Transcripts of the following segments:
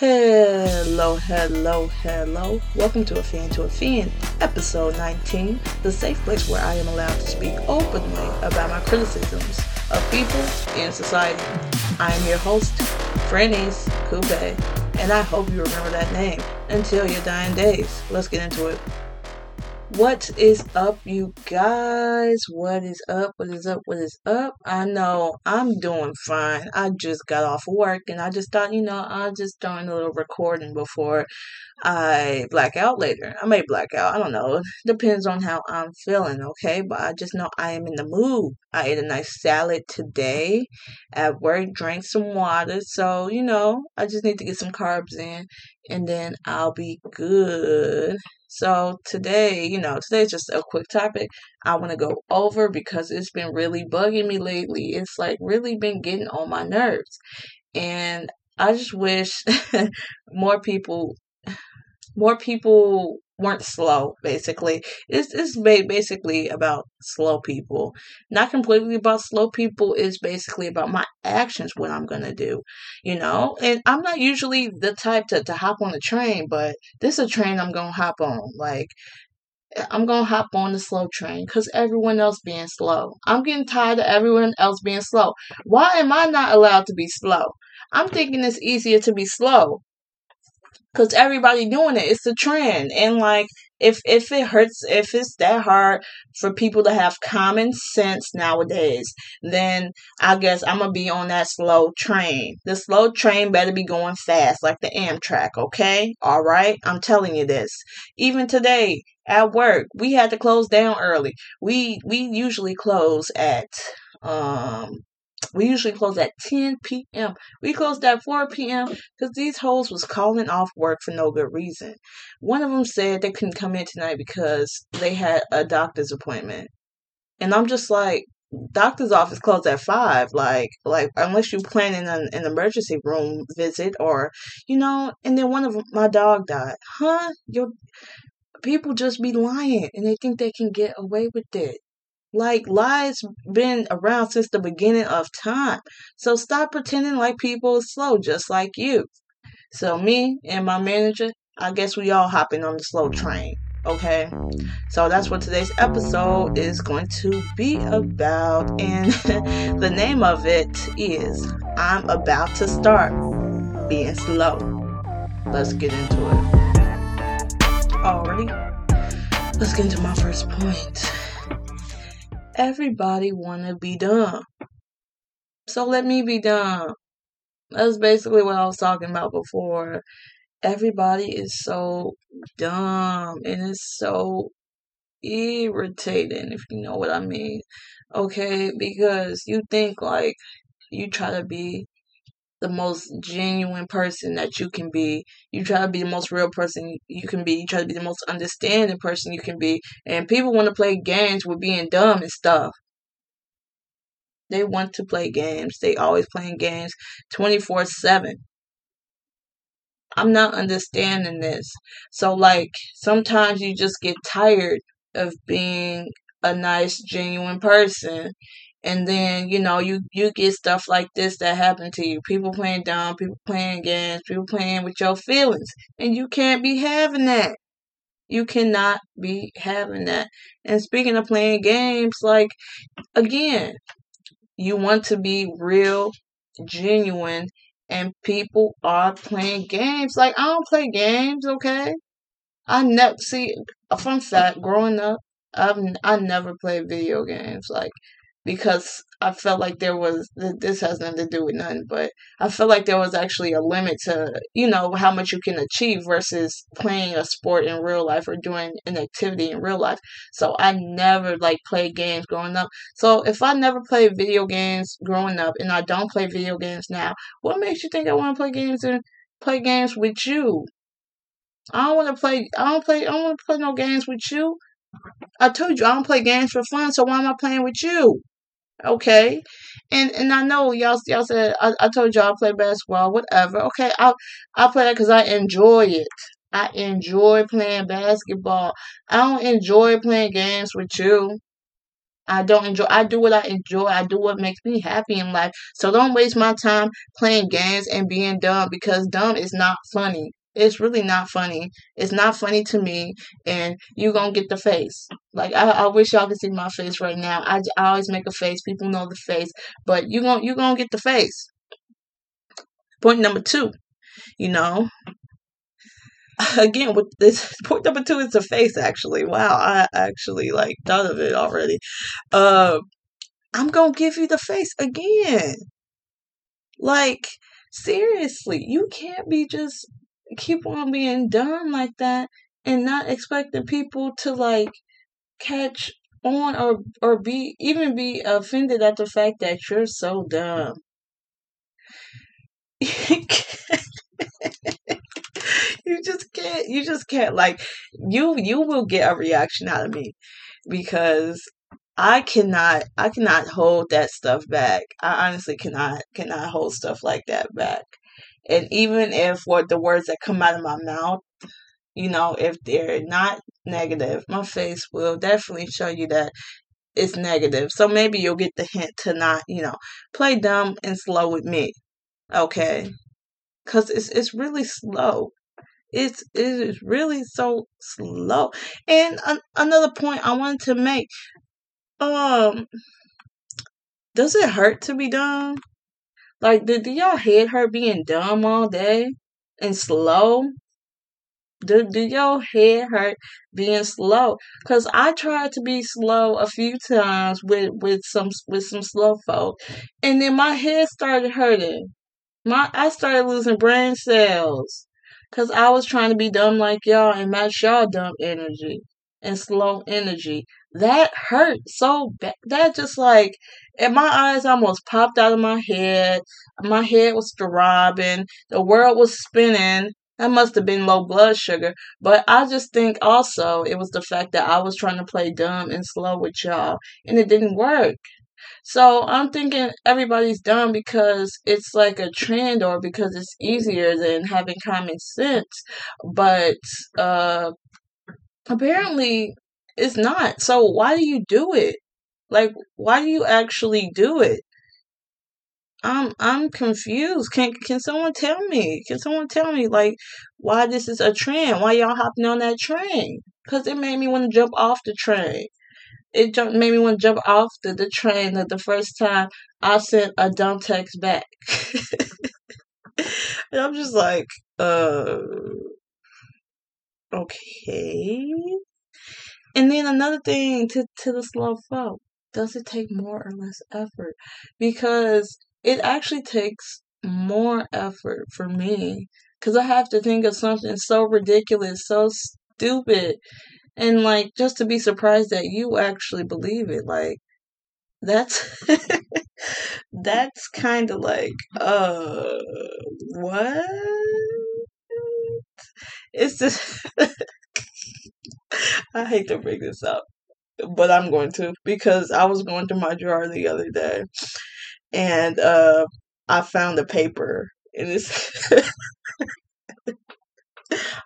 Hello. Welcome to A Fan, episode 19, the safe place where I am allowed to speak openly about my criticisms of people and society. I am your host, Franny's Coupe, and I hope you remember that name until your dying days. Let's get into it. What is up, you guys? What is up? I know I'm doing fine. I just got off of work and I just thought, I'll just join a little recording before I black out later. I may black out. I don't know. It depends on how I'm feeling, okay? But I just know I am in the mood. I ate a nice salad today at work, drank some water. So, I just need to get some carbs in and then I'll be good. So today, today's just a quick topic I want to go over because it's been really bugging me lately. It's really been getting on my nerves. And I just wish more people weren't slow, basically. It's basically about slow people. Not completely about slow people. It's basically about my actions, what I'm going to do, And I'm not usually the type to hop on the train, but this is a train I'm going to hop on. I'm going to hop on the slow train because everyone else being slow. I'm getting tired of everyone else being slow. Why am I not allowed to be slow? I'm thinking it's easier to be slow. Because everybody doing it. It's the trend. And if it hurts, if it's that hard for people to have common sense nowadays, then I guess I'm going to be on that slow train. The slow train better be going fast like the Amtrak, okay? All right? I'm telling you this. Even today at work, we had to close down early. We usually close at... We usually close at 10 p.m. We closed at 4 p.m. because these hoes was calling off work for no good reason. One of them said they couldn't come in tonight because they had a doctor's appointment. And I'm just like, doctor's office closed at 5. Like unless you planning an emergency room visit or, and then one of them, my dog died. Huh? People just be lying and they think they can get away with it. Lies been around since the beginning of time. So stop pretending like people is slow, just like you. So me and my manager, I guess we all hopping on the slow train, okay? So that's what today's episode is going to be about. And the name of it is, I'm about to start being slow. Let's get into it. Alrighty, let's get into my first point. Everybody wanna be dumb. So let me be dumb. That's basically what I was talking about before. Everybody is so dumb and it's so irritating, if you know what I mean. Okay, because you think you try to be the most genuine person that you can be. You try to be the most real person you can be. You try to be the most understanding person you can be. And people want to play games with being dumb and stuff. They want to play games. They always playing games 24/7. I'm not understanding this. So sometimes you just get tired of being a nice, genuine person. And then, you get stuff like this that happen to you. People playing dumb, people playing games, people playing with your feelings. And you can't be having that. You cannot be having that. And speaking of playing games, again, you want to be real, genuine, and people are playing games. I don't play games, okay? A fun fact, growing up, I never played video games, because I felt like there was, this has nothing to do with nothing, but I felt like there was actually a limit to, how much you can achieve versus playing a sport in real life or doing an activity in real life. So I never, played games growing up. So if I never played video games growing up and I don't play video games now, what makes you think I want to play games and play games with you? I don't want to play no games with you. I told you I don't play games for fun, so why am I playing with you? Okay, and I know y'all said I told y'all I play basketball, whatever. Okay, I play that because I enjoy it. I enjoy playing basketball. I don't enjoy playing games with you. I don't enjoy. I do what I enjoy. I do what makes me happy in life. So don't waste my time playing games and being dumb, because dumb is not funny. It's really not funny. It's not funny to me, and you're going to get the face. Like, I wish y'all could see my face right now. I always make a face. People know the face. But you're going to get the face. Point number two, again, with this, point number two is the face, actually. Wow, I actually, thought of it already. I'm going to give you the face again. Like, seriously, you can't be just... keep on being dumb like that and not expecting people to catch on or be offended at the fact that you're so dumb. You just can't you will get a reaction out of me, because I cannot hold that stuff back. I honestly cannot hold stuff like that back. And even if what the words that come out of my mouth, if they're not negative, my face will definitely show you that it's negative. So maybe you'll get the hint to not, play dumb and slow with me. Okay? Because it's really slow. It is really so slow. And another point I wanted to make. Does it hurt to be dumb? Like, do y'all head hurt being dumb all day and slow? Do y'all head hurt being slow? Because I tried to be slow a few times with some slow folk, and then my head started hurting. I started losing brain cells because I was trying to be dumb like y'all and match y'all dumb energy and slow energy. That hurt so bad. That just and my eyes almost popped out of my head. My head was throbbing. The world was spinning. That must have been low blood sugar. But I just think also it was the fact that I was trying to play dumb and slow with y'all, and it didn't work. So I'm thinking everybody's dumb because it's like a trend, or because it's easier than having common sense. But apparently... it's not. So why do you do it? Why do you actually do it? I'm confused. Can someone tell me? Can someone tell me why this is a trend? Why y'all hopping on that train? Because it made me want to jump off the train. It made me want to jump off the train the first time I sent a dumb text back. And I'm just okay. And then another thing to the slow folk, does it take more or less effort? Because it actually takes more effort for me, because I have to think of something so ridiculous, so stupid, and just to be surprised that you actually believe it. That's that's kind of what? It's just... I hate to bring this up, but I'm going to, because I was going through my drawer the other day, and I found a paper, and it's...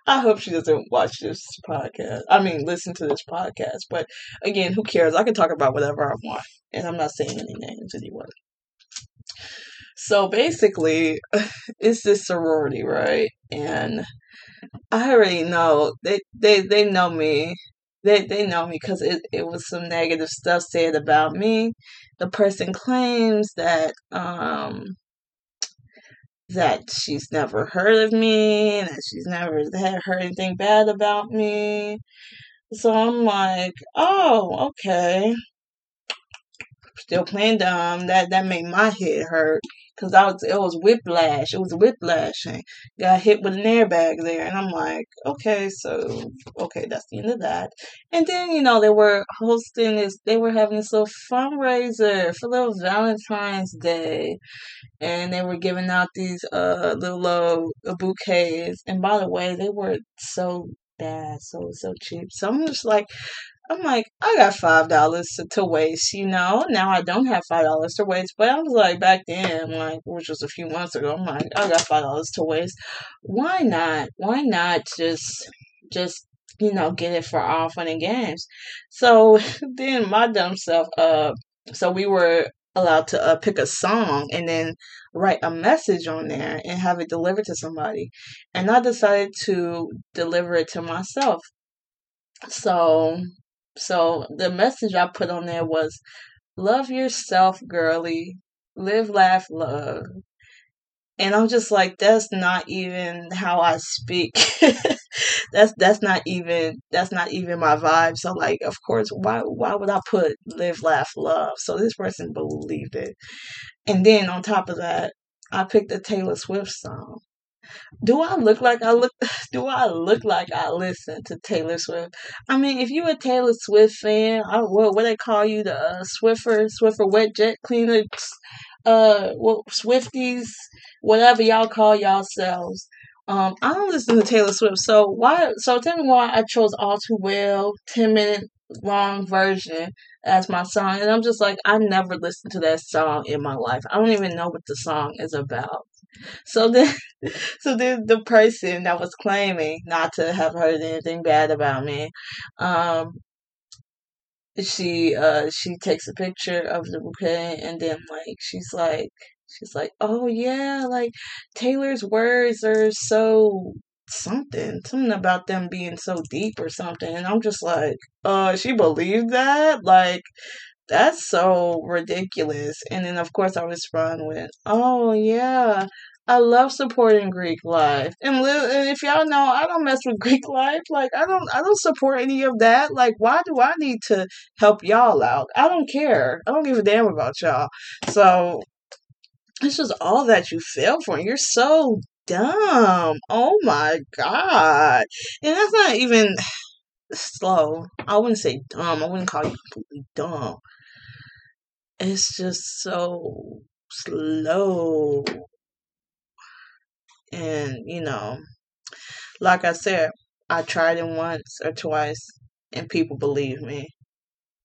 I hope she doesn't watch this podcast. I mean, listen to this podcast, but again, who cares? I can talk about whatever I want, and I'm not saying any names anyway. So basically, it's this sorority, right? And I already know they know me. They know me because it was some negative stuff said about me. The person claims that she's never heard of me, and that she's never heard anything bad about me. So I'm oh, okay. Still playing dumb. That made my head hurt. Because it was whiplash. It was whiplashing. Got hit with an airbag there. And I'm okay, that's the end of that. And then, they were hosting this. They were having this little fundraiser for little Valentine's Day. And they were giving out these little bouquets. And by the way, they were so bad, so cheap. So I'm just I got $5 to waste, Now I don't have $5 to waste, but I was back then, which was a few months ago, I'm I got $5 to waste. Why not? Why not just get it for all fun and games. So then my dumb self, so we were allowed to pick a song and then write a message on there and have it delivered to somebody. And I decided to deliver it to myself. So the message I put on there was, love yourself, girly. Live, laugh, love. And I'm just like, that's not even how I speak. That's not even my vibe. So like, of course, why would I put live, laugh, love? So this person believed it. And then on top of that, I picked a Taylor Swift song. Do I look like I listen to Taylor Swift? I mean, if you're a Taylor Swift fan, what they call you, the Swiffer wet jet cleaner, Swifties, whatever y'all call yourselves. I don't listen to Taylor Swift, so tell me why I chose All Too Well, 10-minute long version as my song, and I'm just like, I never listened to that song in my life. I don't even know what the song is about. So then the person that was claiming not to have heard anything bad about me, she takes a picture of the bouquet, and then like she's like, oh yeah, like Taylor's words are so something about them being so deep or something, and I'm just like, she believed that, like. That's so ridiculous. And then, of course, I respond with, oh, yeah, I love supporting Greek life. And if y'all know, I don't mess with Greek life. Like, I don't support any of that. Like, why do I need to help y'all out? I don't care. I don't give a damn about y'all. So it's just all that you fell for. You're so dumb. Oh, my God. And that's not even... slow. I wouldn't say dumb. I wouldn't call you completely dumb. It's just so slow. And, like I said, I tried it once or twice and people believe me.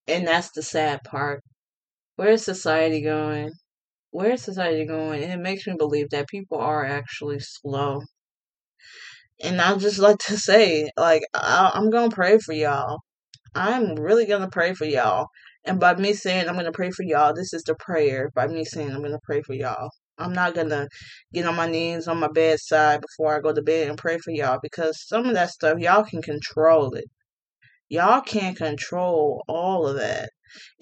And that's the sad part. Where is society going? And it makes me believe that people are actually slow. And I just like to say, like, I'm going to pray for y'all. I'm really going to pray for y'all. And by me saying I'm going to pray for y'all, this is the prayer. By me saying I'm going to pray for y'all. I'm not going to get on my knees on my bedside before I go to bed and pray for y'all. Because some of that stuff, y'all can control it. Y'all can't control all of that.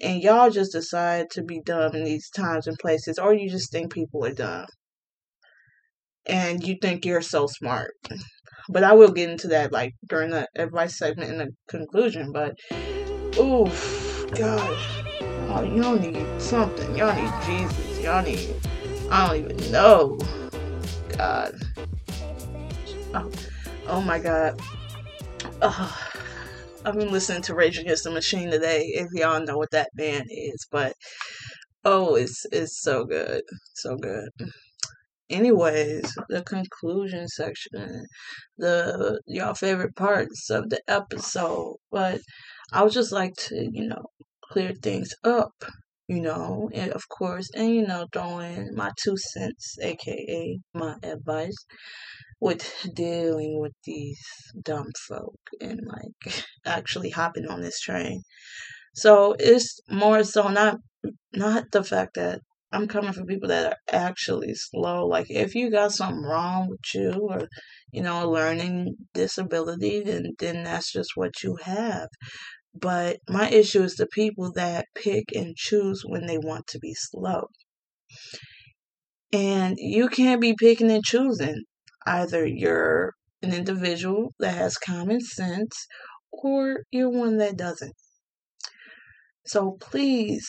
And y'all just decide to be dumb in these times and places. Or you just think people are dumb. And you think you're so smart. But I will get into that, like, during the advice segment in the conclusion. But, oof, gosh. Oh, y'all need something. Y'all need Jesus. Y'all need, I don't even know. God. Oh my God. Oh, I've been listening to Rage Against the Machine today, if y'all know what that band is. But, oh, it's so good. So good. Anyways, the conclusion section, the y'all favorite parts of the episode, but I would just like to, clear things up, and of course, and throw in my 2 cents, aka my advice with dealing with these dumb folk and like actually hopping on this train. So it's more so not the fact that I'm coming for people that are actually slow. Like, if you got something wrong with you or, a learning disability, then that's just what you have. But my issue is the people that pick and choose when they want to be slow. And you can't be picking and choosing. Either you're an individual that has common sense or you're one that doesn't. So please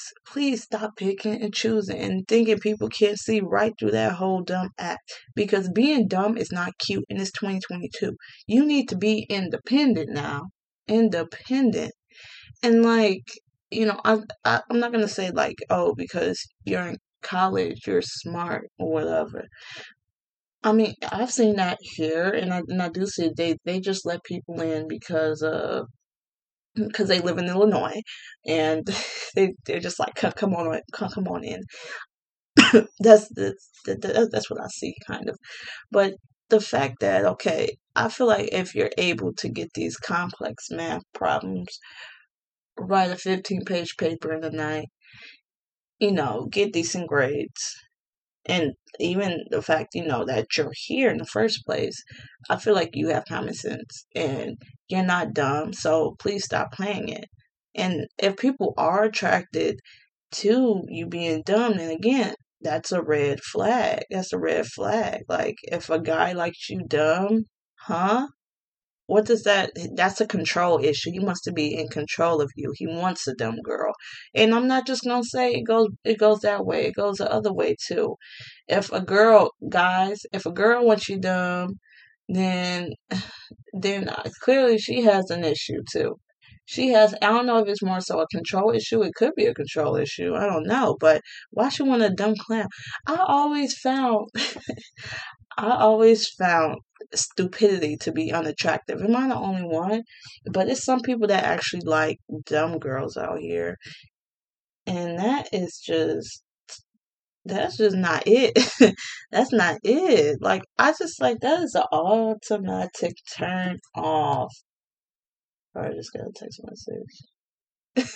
stop picking and choosing and thinking people can't see right through that whole dumb act. Because being dumb is not cute and it's 2022. You need to be independent now. Independent. And like, I'm not going to say like, oh, because you're in college, you're smart or whatever. I mean, I've seen that here and I do see they just let people in because they live in Illinois, and they're just like, come on in. That's what I see, kind of. But the fact that, okay, I feel like if you're able to get these complex math problems, write a 15-page paper in the night, you know, get decent grades, and even the fact, you know, that you're here in the first place, I feel like you have common sense, and you're not dumb, so please stop playing it. And if people are attracted to you being dumb, then again, that's a red flag. That's a red flag. Like, if a guy likes you dumb, what does that, that's a control issue. He wants to be in control of you. He wants a dumb girl. And I'm not just going to say it goes that way. It goes the other way too. If a girl wants you dumb, then clearly she has an issue too. I don't know if it's more so a control issue. It could be a control issue. I don't know. But why she want a dumb clown? I always found stupidity to be unattractive. Am I the only one? But it's some people that actually like dumb girls out here. And that's just not it. That's not it. Like, that is an automatic turn off. I just got a text message.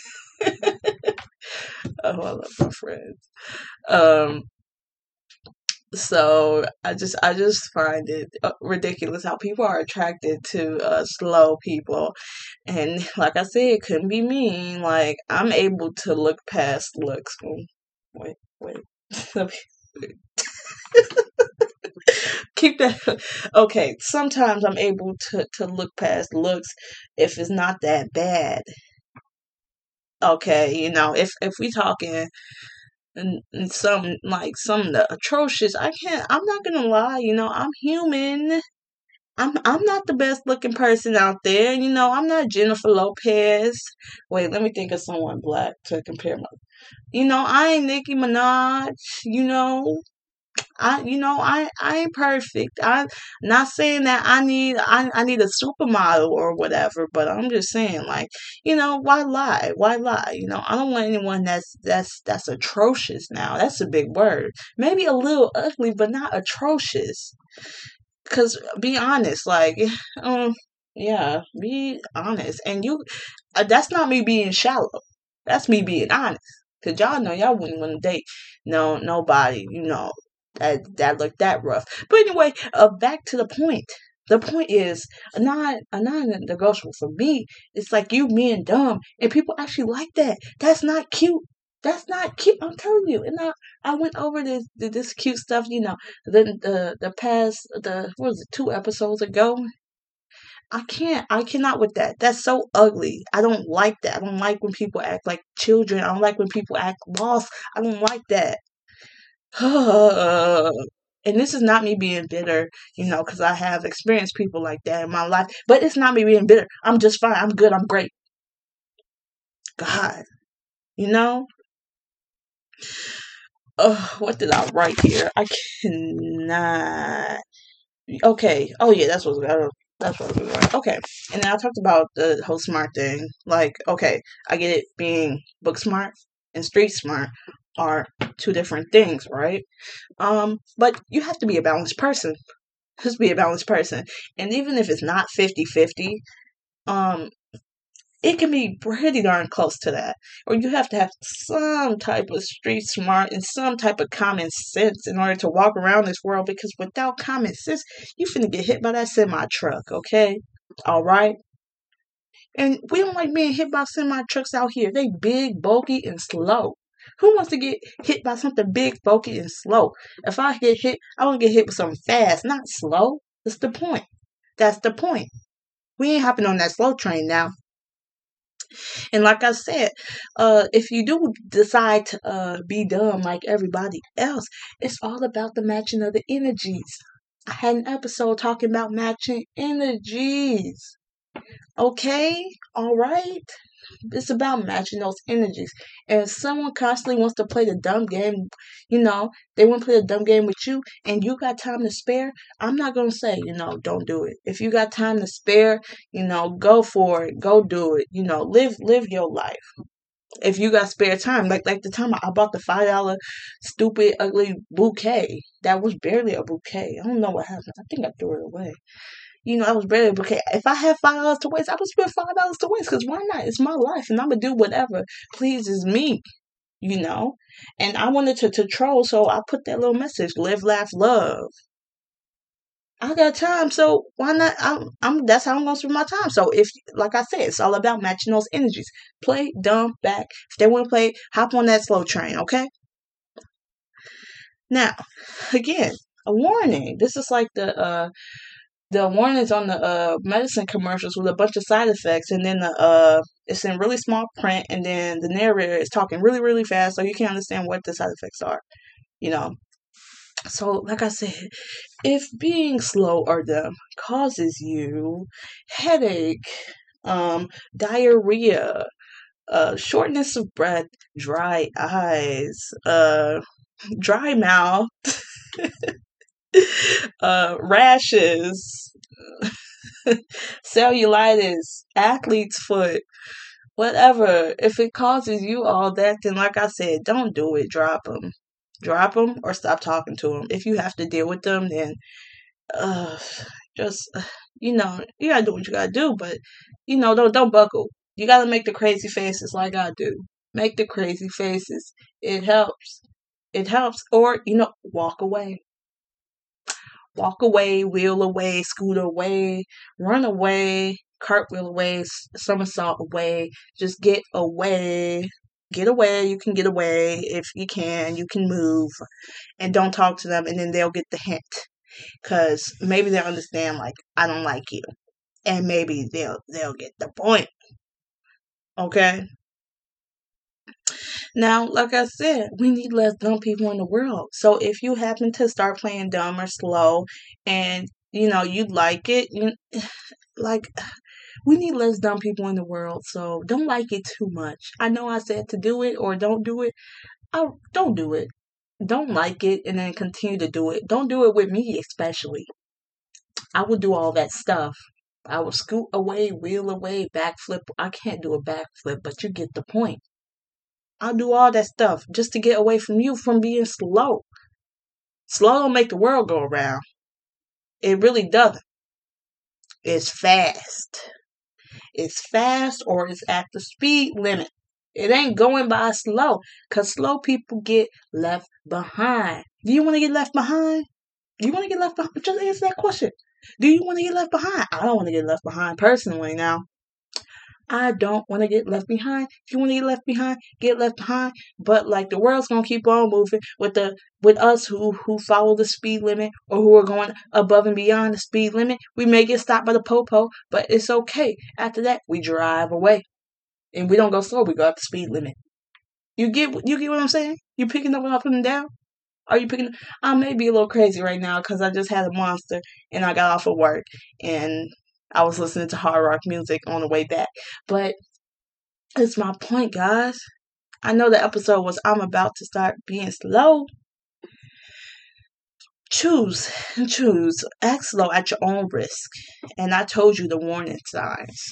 Oh, I love my friends. So I just find it ridiculous how people are attracted to slow people. And like I said, it couldn't be mean. Like, I'm able to look past looks. Wait. Keep that. Okay, sometimes I'm able to look past looks if it's not that bad. Okay, you know, if we talking some atrocious, I'm not gonna lie, you know, I'm human. I'm not the best looking person out there, you know. I'm not Jennifer Lopez. Wait, let me think of someone black to compare my. You know, I ain't Nicki Minaj. You know. I ain't perfect. I'm not saying that I need a supermodel or whatever, but I'm just saying, like, you know, why lie? Why lie? You know, I don't want anyone that's atrocious now. That's a big word. Maybe a little ugly, but not atrocious. 'Cause be honest, like, yeah, be honest. And you, that's not me being shallow. That's me being honest. 'Cause y'all know y'all wouldn't want to date nobody, you know. That looked that rough. But anyway, back to the point. The point is, a non-negotiable for me, it's like you being dumb, and people actually like that. That's not cute. That's not cute. I'm telling you. And I went over this cute stuff, you know, the 2 episodes ago. I cannot with that. That's so ugly. I don't like that. I don't like when people act like children. I don't like when people act lost. I don't like that. And this is not me being bitter, you know, because I have experienced people like that in my life. But it's not me being bitter. I'm just fine. I'm good. I'm great. God, you know? What did I write here? I cannot. Okay. Oh, yeah, that's what I was writing. Okay. And then I talked about the whole smart thing. Like, okay, I get it, being book smart and street smart are two different things, right? But you have to be a balanced person. Just be a balanced person. And even if it's not 50-50, it can be pretty darn close to that. Or you have to have some type of street smart and some type of common sense in order to walk around this world, because without common sense, you finna get hit by that semi truck, okay? All right? And we don't like being hit by semi trucks out here. They big, bulky, and slow. Who wants to get hit by something big, bulky, and slow? If I get hit, I want to get hit with something fast, not slow. That's the point. That's the point. We ain't hopping on that slow train now. And like I said, if you do decide to be dumb like everybody else, it's all about the matching of the energies. I had an episode talking about matching energies. Okay? All right? It's about matching those energies. And if someone constantly wants to play the dumb game, you know, they want to play the dumb game with you, and you got time to spare, I'm not going to say, you know, don't do it. If you got time to spare, you know, go for it. Go do it. You know, live your life. If you got spare time, like the time I bought the $5 stupid, ugly bouquet. That was barely a bouquet. I don't know what happened. I think I threw it away. You know, I was ready because if I had $5 to waste, I would spend $5 to waste because why not? It's my life and I'm going to do whatever pleases me, you know. And I wanted to troll, so I put that little message, live, laugh, love. I got time, so why not? That's how I'm going to spend my time. So if, like I said, it's all about matching those energies. Play, dumb, back. If they want to play, hop on that slow train, okay? Now, again, a warning. This is like the warnings on the medicine commercials with a bunch of side effects, and then it's in really small print, and then the narrator is talking really, really fast, so you can't understand what the side effects are, you know. So, like I said, if being slow or dumb causes you headache, diarrhea, shortness of breath, dry eyes, dry mouth, rashes, cellulitis, athlete's foot, whatever. If it causes you all that, then like I said, don't do it. Drop them or stop talking to them. If you have to deal with them, then just you know, you gotta do what you gotta do, but you know, don't buckle. You gotta make the crazy faces like I do. Make the crazy faces. It helps. Or, you know, walk away. Walk away, wheel away, scoot away, run away, cartwheel away, somersault away, just get away. Get away, you can get away. If you can move. And don't talk to them, and then they'll get the hint. Because maybe they'll understand, like, I don't like you. And maybe they'll get the point. Okay? Now, like I said, we need less dumb people in the world. So if you happen to start playing dumb or slow and, you know, you like it, we need less dumb people in the world. So don't like it too much. I know I said to do it or don't do it. Don't do it. Don't like it and then continue to do it. Don't do it with me especially. I will do all that stuff. I will scoot away, wheel away, backflip. I can't do a backflip, but you get the point. I'll do all that stuff just to get away from you from being slow. Slow don't make the world go around. It really doesn't. It's fast. It's fast or it's at the speed limit. It ain't going by slow because slow people get left behind. Do you want to get left behind? Just answer that question. Do you want to get left behind? I don't want to get left behind personally now. I don't want to get left behind. If you want to get left behind. But like the world's going to keep on moving with us who follow the speed limit or who are going above and beyond the speed limit. We may get stopped by the popo, but it's okay. After that, we drive away and we don't go slow. We go up the speed limit. You get what I'm saying? You picking up when I put them down? Are you picking up? I may be a little crazy right now because I just had a monster and I got off of work and I was listening to hard rock music on the way back. But it's my point, guys. I know the episode was I'm about to start being slow. Choose. Act slow at your own risk. And I told you the warning signs.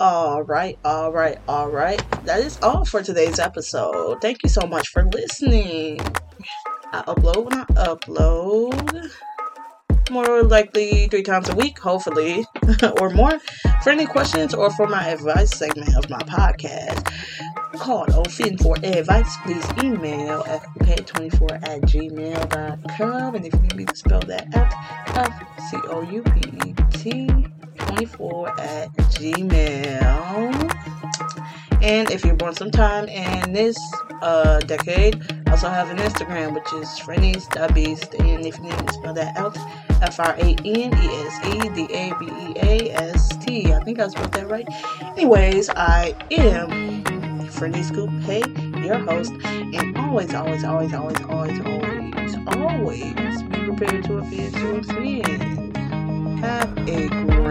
All right. That is all for today's episode. Thank you so much for listening. I upload when I upload. More likely 3 times a week, hopefully, or more. For any questions or for my advice segment of my podcast called A Fan for Advice, please email fcoupet24@gmail.com. And if you need me to spell that out, fcoupet24@gmail.com. And if you're born sometime in this decade, I also have an Instagram, which is Frenese the Beast, and if you need to spell that out, FRANESEDABEAST. I think I spelled that right. Anyways, I am Franny's Coupe, hey, your host, and always be prepared to appear to a friend. Have a great